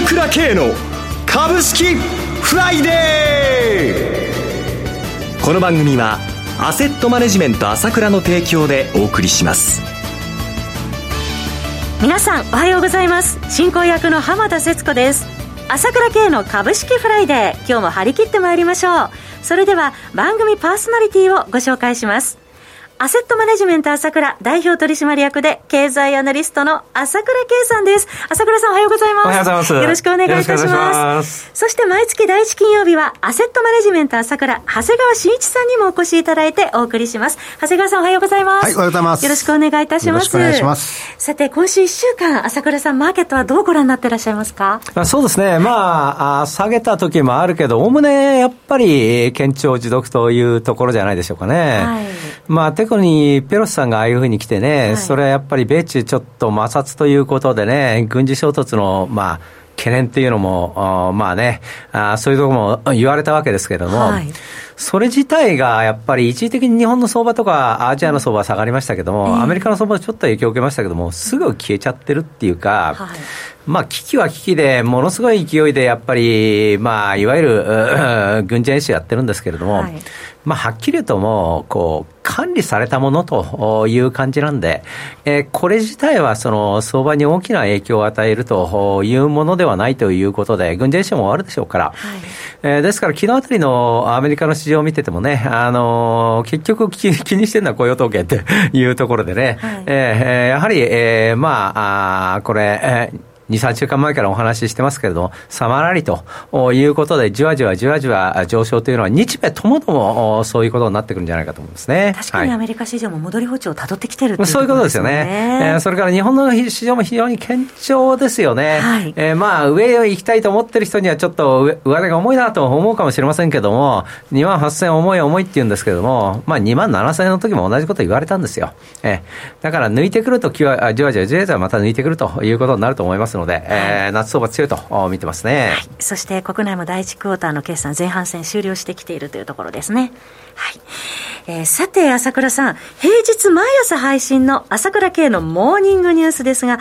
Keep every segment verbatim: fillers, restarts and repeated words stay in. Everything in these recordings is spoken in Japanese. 朝倉慶の株式フライデー。この番組はアセットマネジメント朝倉の提供でお送りします。皆さんおはようございます。進行役の浜田節子です。朝倉慶の株式フライデー、今日も張り切ってまいりましょう。それでは番組パーソナリティをご紹介します。アセットマネジメント朝倉代表取締役で経済アナリストの朝倉慶さんです。朝倉さんおはようございます。おはようございます。よろしくお願いいたします。そして毎月第一金曜日はアセットマネジメント朝倉長谷川慎一さんにもお越しいただいてお送りします。長谷川さんおはようございます。はい、おはようございます。よろしくお願いいたします。よろしくお願いします。さて今週いっしゅうかん朝倉さんマーケットはどうご覧になってらっしゃいますか？あ、そうですね、まあ下げた時もあるけどおおむねやっぱり堅調持続というところじゃないでしょうかね。はい、まあ特にペロシさんがああいうふうに来てね、はい、それはやっぱり米中ちょっと摩擦ということでね、軍事衝突のまあ懸念っていうのもまあね、あそういうところも言われたわけですけども、はい、それ自体がやっぱり一時的に日本の相場とかアジアの相場は下がりましたけども、えー、アメリカの相場はちょっと影響を受けましたけども、すぐ消えちゃってるっていうか、はい、まあ危機は危機でものすごい勢いでやっぱりまあいわゆる軍事演習やってるんですけれども、はい、まあ、はっきり言うともうこう管理されたものという感じなんで、えー、これ自体はその相場に大きな影響を与えるというものではないということで、軍事演習も終わるでしょうから、はい、えー、ですから昨日あたりのアメリカの市場を見ててもね、あのー、結局 気, 気にしてるのは雇用統計っていうところでね、はい、えー、やはり、えー、まあ、あこれ、えーに、さんしゅうかんまえからお話ししてますけれども、サマラリということでじわじわじわじわ上昇というのは日米ともどもそういうことになってくるんじゃないかと思うんですね。確かにアメリカ市場も戻り歩調をたどってきてるという、そういうことですよね。それから日本の市場も非常に堅調ですよね。はい、えー、まあ上へ行きたいと思ってる人にはちょっと上上値が重いなと思うかもしれませんけども、にまんはっせん重い重いって言うんですけども、まあにまんななせんの時も同じこと言われたんですよ。えー、だから抜いてくるときはじわじわじわじわまた抜いてくるということになると思いますので。ので、えー、夏相場強いと見てますね。はい、そして国内もだいいちクォーターの決算前半戦終了してきているというところですね。はい、えー、さて朝倉さん、平日毎朝配信の朝倉慶のモーニングニュースですが、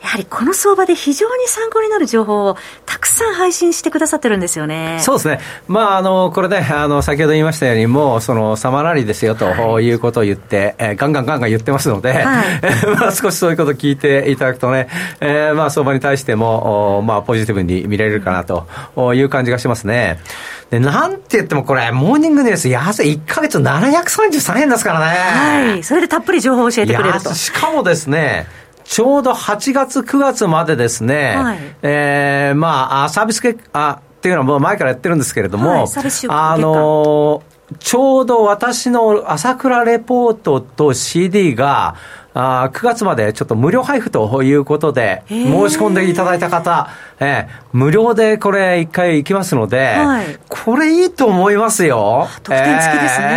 やはりこの相場で非常に参考になる情報をたくさん配信してくださってるんですよね。そうですね、まあ、あのこれね、あの先ほど言いましたようにもうそのサマーラリーですよと、はい、いうことを言って、えー、ガンガンガンガン言ってますので、はい、えーまあ、少しそういうことを聞いていただくとね、えーまあ、相場に対しても、まあ、ポジティブに見れるかなという感じがしますね。でなんて言ってもこれモーニングニュース安いいっかげつななひゃくさんじゅうさんえんですからね。はい、それでたっぷり情報を教えてくれると。しかもですね、ちょうどはちがつくがつまでですね、はい、えー、まあサービス結果っていうのはもう前からやってるんですけれども、はい、あのちょうど私の朝倉レポートと シーディー があくがつまでちょっと無料配布ということで申し込んでいただいた方、えー、無料でこれいっかい行きますので、はい、これいいと思いますよ。特典付きですね。えー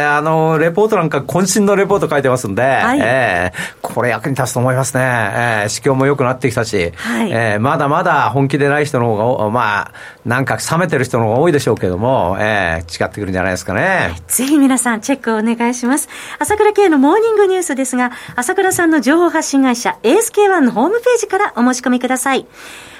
えー、あのレポートなんか渾身のレポート書いてますんで、はい、えー、これ役に立つと思いますね。えー、市況も良くなってきたし、はい、えー、まだまだ本気でない人の方が、まあなんか冷めてる人の方が多いでしょうけども、えー、違ってくるんじゃないですかね。はい、ぜひ皆さんチェックをお願いします。朝倉慶のモーニングニュースですが、朝倉さんの情報発信会社 エーエスケーワン のホームページからお申し込みください。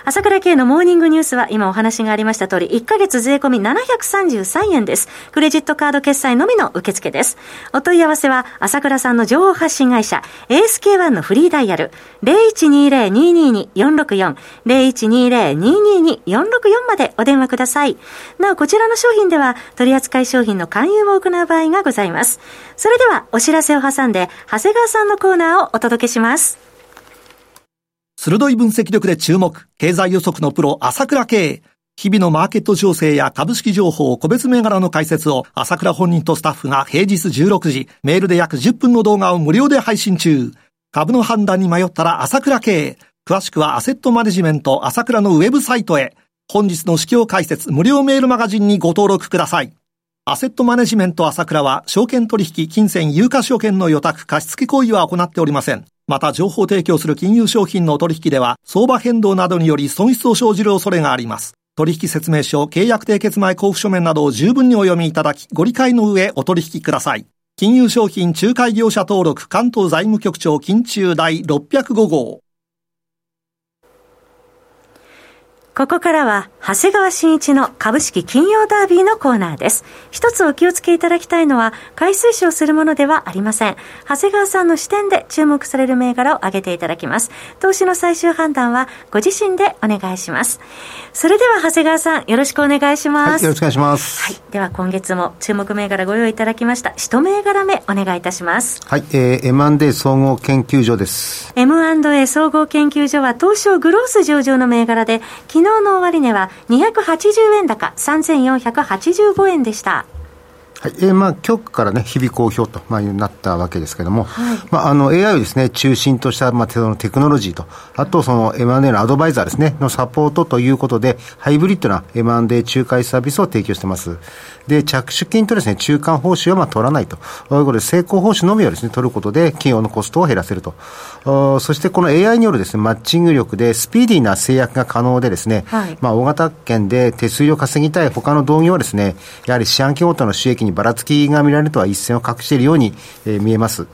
朝倉慶のモーニングニュースは今お話がありました通りいっかげつ税込みななひゃくさんじゅうさんえんです。クレジットカード決済のみの受付です。お問い合わせは朝倉さんの情報発信会社 エーエスケーワン のフリーダイヤル ゼロいちにゼロにーにーにーよんろくよん ゼロいちにゼロにーにーにーよんろくよん までお電話ください。なおこちらの商品では取扱い商品の勧誘を行う場合がございます。それではお知らせを挟んで長谷川さんのコーナーをお届けします。鋭い分析力で注目、経済予測のプロ朝倉慶。日々のマーケット情勢や株式情報、個別銘柄の解説を朝倉本人とスタッフが平日じゅうろくじ、メールで約じゅっぷんの動画を無料で配信中。株の判断に迷ったら朝倉慶。詳しくはアセットマネジメント朝倉のウェブサイトへ。本日の市況解説無料メールマガジンにご登録ください。アセットマネジメント朝倉は証券取引、金銭、有価証券の予託、貸付行為は行っておりません。また情報提供する金融商品の取引では相場変動などにより損失を生じる恐れがあります。取引説明書、契約締結前交付書面などを十分にお読みいただき、ご理解の上お取引ください。金融商品仲介業者登録関東財務局長金中第ろっぴゃくごごう。ここからは長谷川慎一の株式金曜ダービーのコーナーです。一つお気をつけいただきたいのは買い推奨するものではありません。長谷川さんの視点で注目される銘柄を挙げていただきます。投資の最終判断はご自身でお願いします。それでは長谷川さん、よろしくお願いします。はい、よろしくお願いします、はい、では今月も注目銘柄ご用意いただきました。一銘柄目お願いいたします。はい、えー、エムアンドエー 総合研究所です。 エムアンドエー 総合研究所は東証グロース上場の銘柄で、昨日の終値はにひゃくはちじゅうえん高さんぜんよんひゃくはちじゅうごえんでした。はい、えー、まあ今日からね日々好評と、まあ、なったわけですけども、はい、まあ、あの エーアイ をですね中心とした、まあ、そのテクノロジーと、あとその エムアンドエー のアドバイザーですねのサポートということで、ハイブリッドな エムアンドエー 仲介サービスを提供しています。で、着手金とですね中間報酬はまあ取らないということで、成功報酬のみをですね取ることで企業のコストを減らせると。そしてこの エーアイ によるですねマッチング力でスピーディーな制約が可能でですね、はい、まあ、大型圏で手数料稼ぎたい他の同業はですね、やはり四半期ごとの収益にばらつきが見られるとは一線を画しているように、えー、見えます。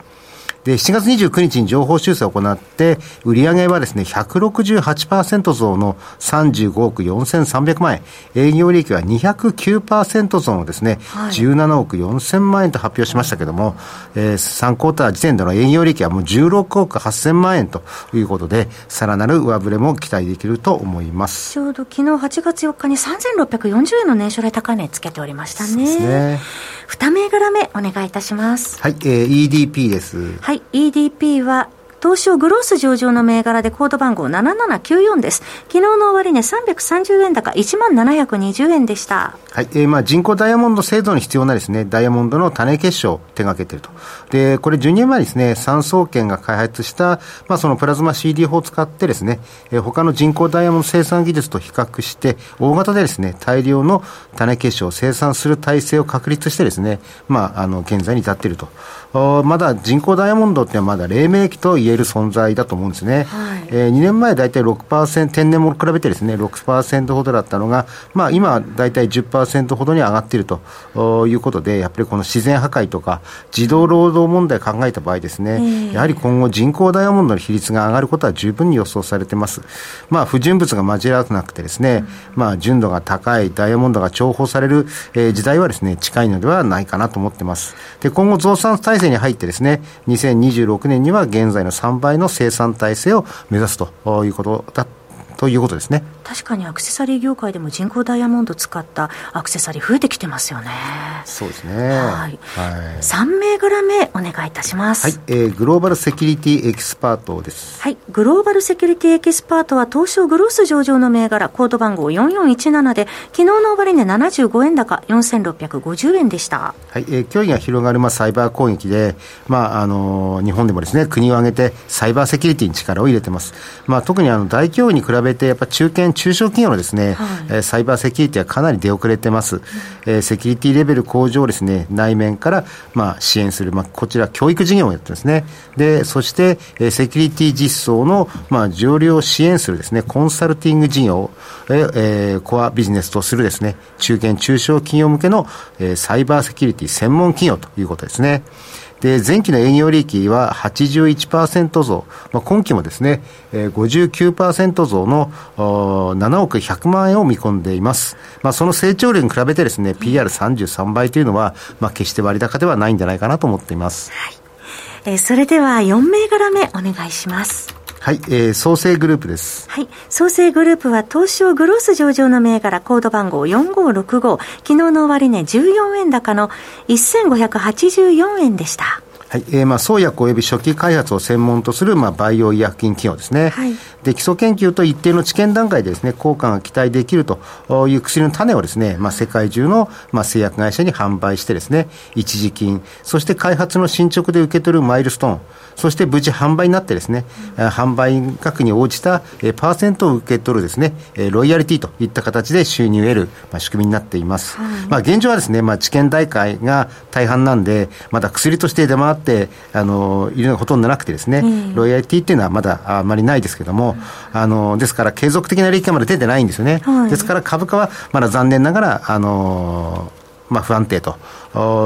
で、しちがつにじゅうくにちに情報修正を行って売上はですね ひゃくろくじゅうはちパーセント 増のさんじゅうごおくよんせんさんびゃくまんえん、営業利益は にひゃくきゅうパーセント 増のですね、はい、じゅうななおくよんせんまんえんと発表しましたけども、えー、さんクォーター時点での営業利益はもうじゅうろくおくはっせんまんえんということで、さらなる上振れも期待できると思います。ちょうど昨日はちがつよっかにさんぜんろっぴゃくよんじゅうえんの年初来高値つけておりましたね。そうですね。に銘柄目お願いいたします。はい、えー、イーディーピー です。はい、イーディーピー は東証グロース上場の銘柄でコード番号ななななきゅうよんです。昨日の終値さんびゃくさんじゅうえん高 いちまんななひゃくにじゅうえんでした。はい、えー、まあ人工ダイヤモンド製造に必要なですねダイヤモンドの種結晶を手掛けていると。で、これじゅうにねんまえにですね産総研が開発した、まあ、そのプラズマ シーディー 法を使ってですね、えー、他の人工ダイヤモンド生産技術と比較して大型でですね大量の種結晶を生産する体制を確立してですね、まあ、あの現在に至っていると。まだ人工ダイヤモンドってまだ黎明期と言える存在だと思うんですね。はい、えー、にねんまえだいたい ろくパーセント、 天然も比べてですね ろくパーセント ほどだったのが、まあ、今だいたい じゅっパーセント ほどに上がっているということで、やっぱりこの自然破壊とか児童労働問題を考えた場合ですね、えー、やはり今後人工ダイヤモンドの比率が上がることは十分に予想されています。まあ、不純物が混じらなくてですね、うん、まあ、純度が高いダイヤモンドが重宝される、えー、時代はですね近いのではないかなと思っています。で、今後増産体制に入ってですねにせんにじゅうろくねんには現在のさんばいの生産体制を目指すということだということですね。確かにアクセサリー業界でも人工ダイヤモンド使ったアクセサリー増えてきてますよね。そうですね。はい、はい、さん銘柄目お願いいたします。はい、えー、グローバルセキュリティエキスパートです。はい、グローバルセキュリティエキスパートは東証グロース上場の銘柄コード番号よんよんいちななで、昨日の終値ななじゅうごえん高よんせんろっぴゃくごじゅうえんでした。はい、えー、脅威が広がる、まあ、サイバー攻撃で、まああのー、日本でもですね国を挙げてサイバーセキュリティに力を入れてます。まあ、特にあの大脅威に比べてやっぱ中堅中小企業のですね、はい、えー、サイバーセキュリティはかなり出遅れてます。えー、セキュリティレベル向上をですね、内面から、まあ、支援する、まあ、こちら教育事業をやってますね。で、そして、えー、セキュリティ実装の、まあ、上流を支援するですね、コンサルティング事業を、えー、コアビジネスとするですね、中堅中小企業向けの、えー、サイバーセキュリティ専門企業ということですね。で、前期の営業利益は はちじゅういちパーセント 増、まあ、今期もですね ごじゅうきゅうパーセント 増のななおくひゃくまんえんを見込んでいます。まあ、その成長率に比べてですね ピーアールさんじゅうさんばいというのは、まあ、決して割高ではないんじゃないかなと思っています。はい、えー、それではよん銘柄目お願いします。はい、えー、創生グループです。はい、創生グループは東証グロース上場の銘柄コード番号よんごろくご、昨日の終値じゅうよんえん高のせんごひゃくはちじゅうよんえんでした。はい、えーまあ、創薬及び初期開発を専門とする、まあ、バイオ医薬品企業ですね。はい、で、基礎研究と一定の治験段階でですね効果が期待できるという薬の種をですね、まあ、世界中の、まあ、製薬会社に販売してですね一時金、そして開発の進捗で受け取るマイルストーン、そして無事販売になってですね、うん、販売額に応じたえパーセントを受け取るですねロイヤリティといった形で収入を得る、まあ、仕組みになっています。はい、まあ、現状はですね、まあ、治験段階が大半なんでまだ薬として出回ってあのいるほとんどなくてですね、うん、ロイヤリティっていうのはまだあまりないですけども、うん、あのですから継続的な利益がまだ出てないんですよね。はい、ですから株価はまだ残念ながらあの、まあ、不安定と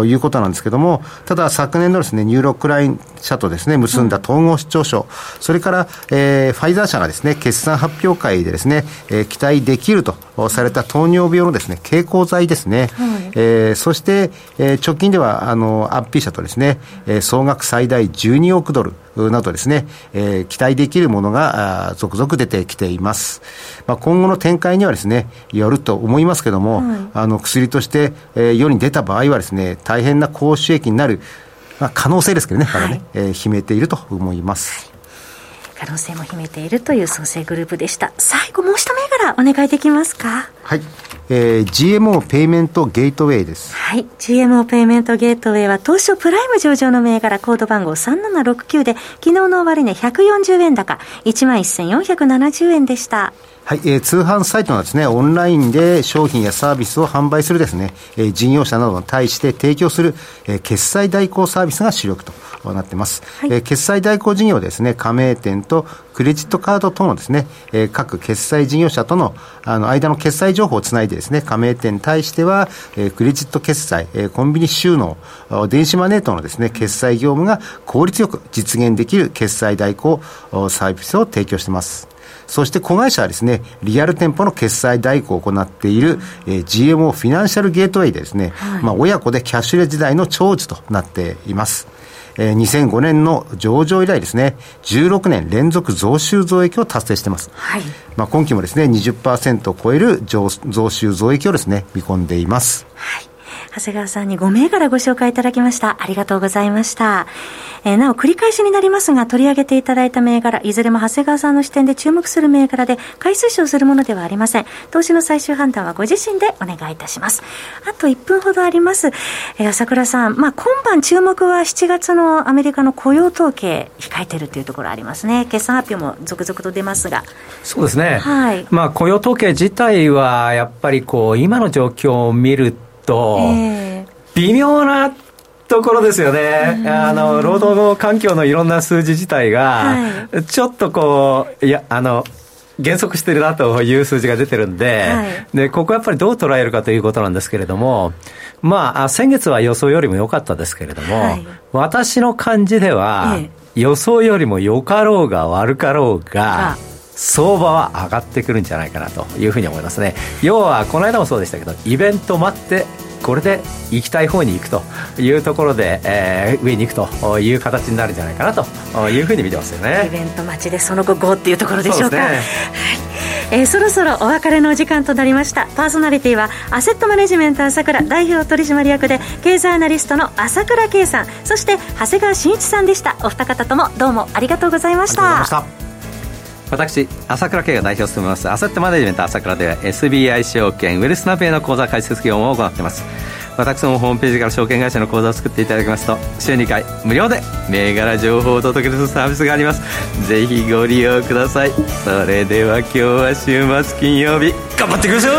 いうことなんですけども、ただ昨年のですねニューロックライン社とですね結んだ統合失調症、うん、それから、えー、ファイザー社がですね決算発表会でですね、えー、期待できるとされた糖尿病のですね経口剤ですね、はいえー、そして、えー、直近ではあのアッピー社とですね、えー、総額最大じゅうにおくドルなどですね、えー、期待できるものが続々出てきています、まあ、今後の展開にはですねよると思いますけども、はい、あの薬として、えー、世に出た場合はですね大変な高収益になる、まあ、可能性ですけどね、はい、まだね、えー、秘めていると思います。可能性も秘めているという創生グループでした。最後もう一銘柄お願いできますか。はい、えー、ジーエムオー ペイメントゲートウェイです。はい、 ジーエムオー ペイメントゲートウェイは東証プライム上場の銘柄、コード番号さんななろくきゅうで昨日の終値ひゃくよんじゅうえんだか いちまんせんよんひゃくななじゅうえんでした。はいえー、通販サイトのですね、オンラインで商品やサービスを販売するですね、えー、事業者などに対して提供する、えー、決済代行サービスが主力となっています、はいえー、決済代行事業ですね、加盟店とクレジットカードとのですね、えー、各決済事業者との、あの間の決済情報をつないでですね、加盟店に対しては、えー、クレジット決済、えー、コンビニ収納、電子マネーとのですね、決済業務が効率よく実現できる決済代行サービスを提供しています。そして子会社はですね、リアル店舗の決済代行を行っている、えー、ジーエムオー フィナンシャルゲートウェイでですね、はいまあ、親子でキャッシュレス時代の長寿となっています。えー、にせんごねんの上場以来ですね、じゅうろくねんれんぞく増収増益を達成しています。はいまあ、今期もですね、にじゅっパーセント を超える増収増益をですね、見込んでいます。はい長谷川さんにご銘柄ご紹介いただきました。ありがとうございました、えー、なお繰り返しになりますが取り上げていただいた銘柄いずれも長谷川さんの視点で注目する銘柄で買い推奨するものではありません。投資の最終判断はご自身でお願いいたします。あといっぷんほどあります、えー、朝倉さん、まあ、今晩注目はしちがつのアメリカの雇用統計控えているというところありますね。決算発表も続々と出ますがそうですね、はいまあ、雇用統計自体はやっぱりこう今の状況を見るとえー、微妙なところですよね、うん、あの労働環境のいろんな数字自体が、はい、ちょっとこういやあの減速してるなという数字が出てるんで、はい、でここはやっぱりどう捉えるかということなんですけれども、まあ、先月は予想よりも良かったですけれども、はい、私の感じでは、えー、予想よりも良かろうが悪かろうが相場は上がってくるんじゃないかなというふうに思いますね。要はこの間もそうでしたけどイベント待ってこれで行きたい方に行くというところで、えー、上に行くという形になるんじゃないかなというふうに見てますよね。イベント待ちでその後ゴーっていうところでしょうか。そうですね、はいえー、そろそろお別れのお時間となりました。パーソナリティはアセットマネジメント朝倉代表取締役で経済アナリストの朝倉圭さん、そして長谷川慎一さんでした。お二方ともどうもありがとうございました。ありがとうございました。私朝倉慶が代表を務めますアセットマネジメント朝倉では エスビーアイ 証券ウェルスナペイの口座開設業務を行っています。私もホームページから証券会社の口座を作っていただきますと週にかい無料で銘柄情報をお届けするサービスがあります。ぜひご利用ください。それでは今日は週末金曜日頑張っていきましょう。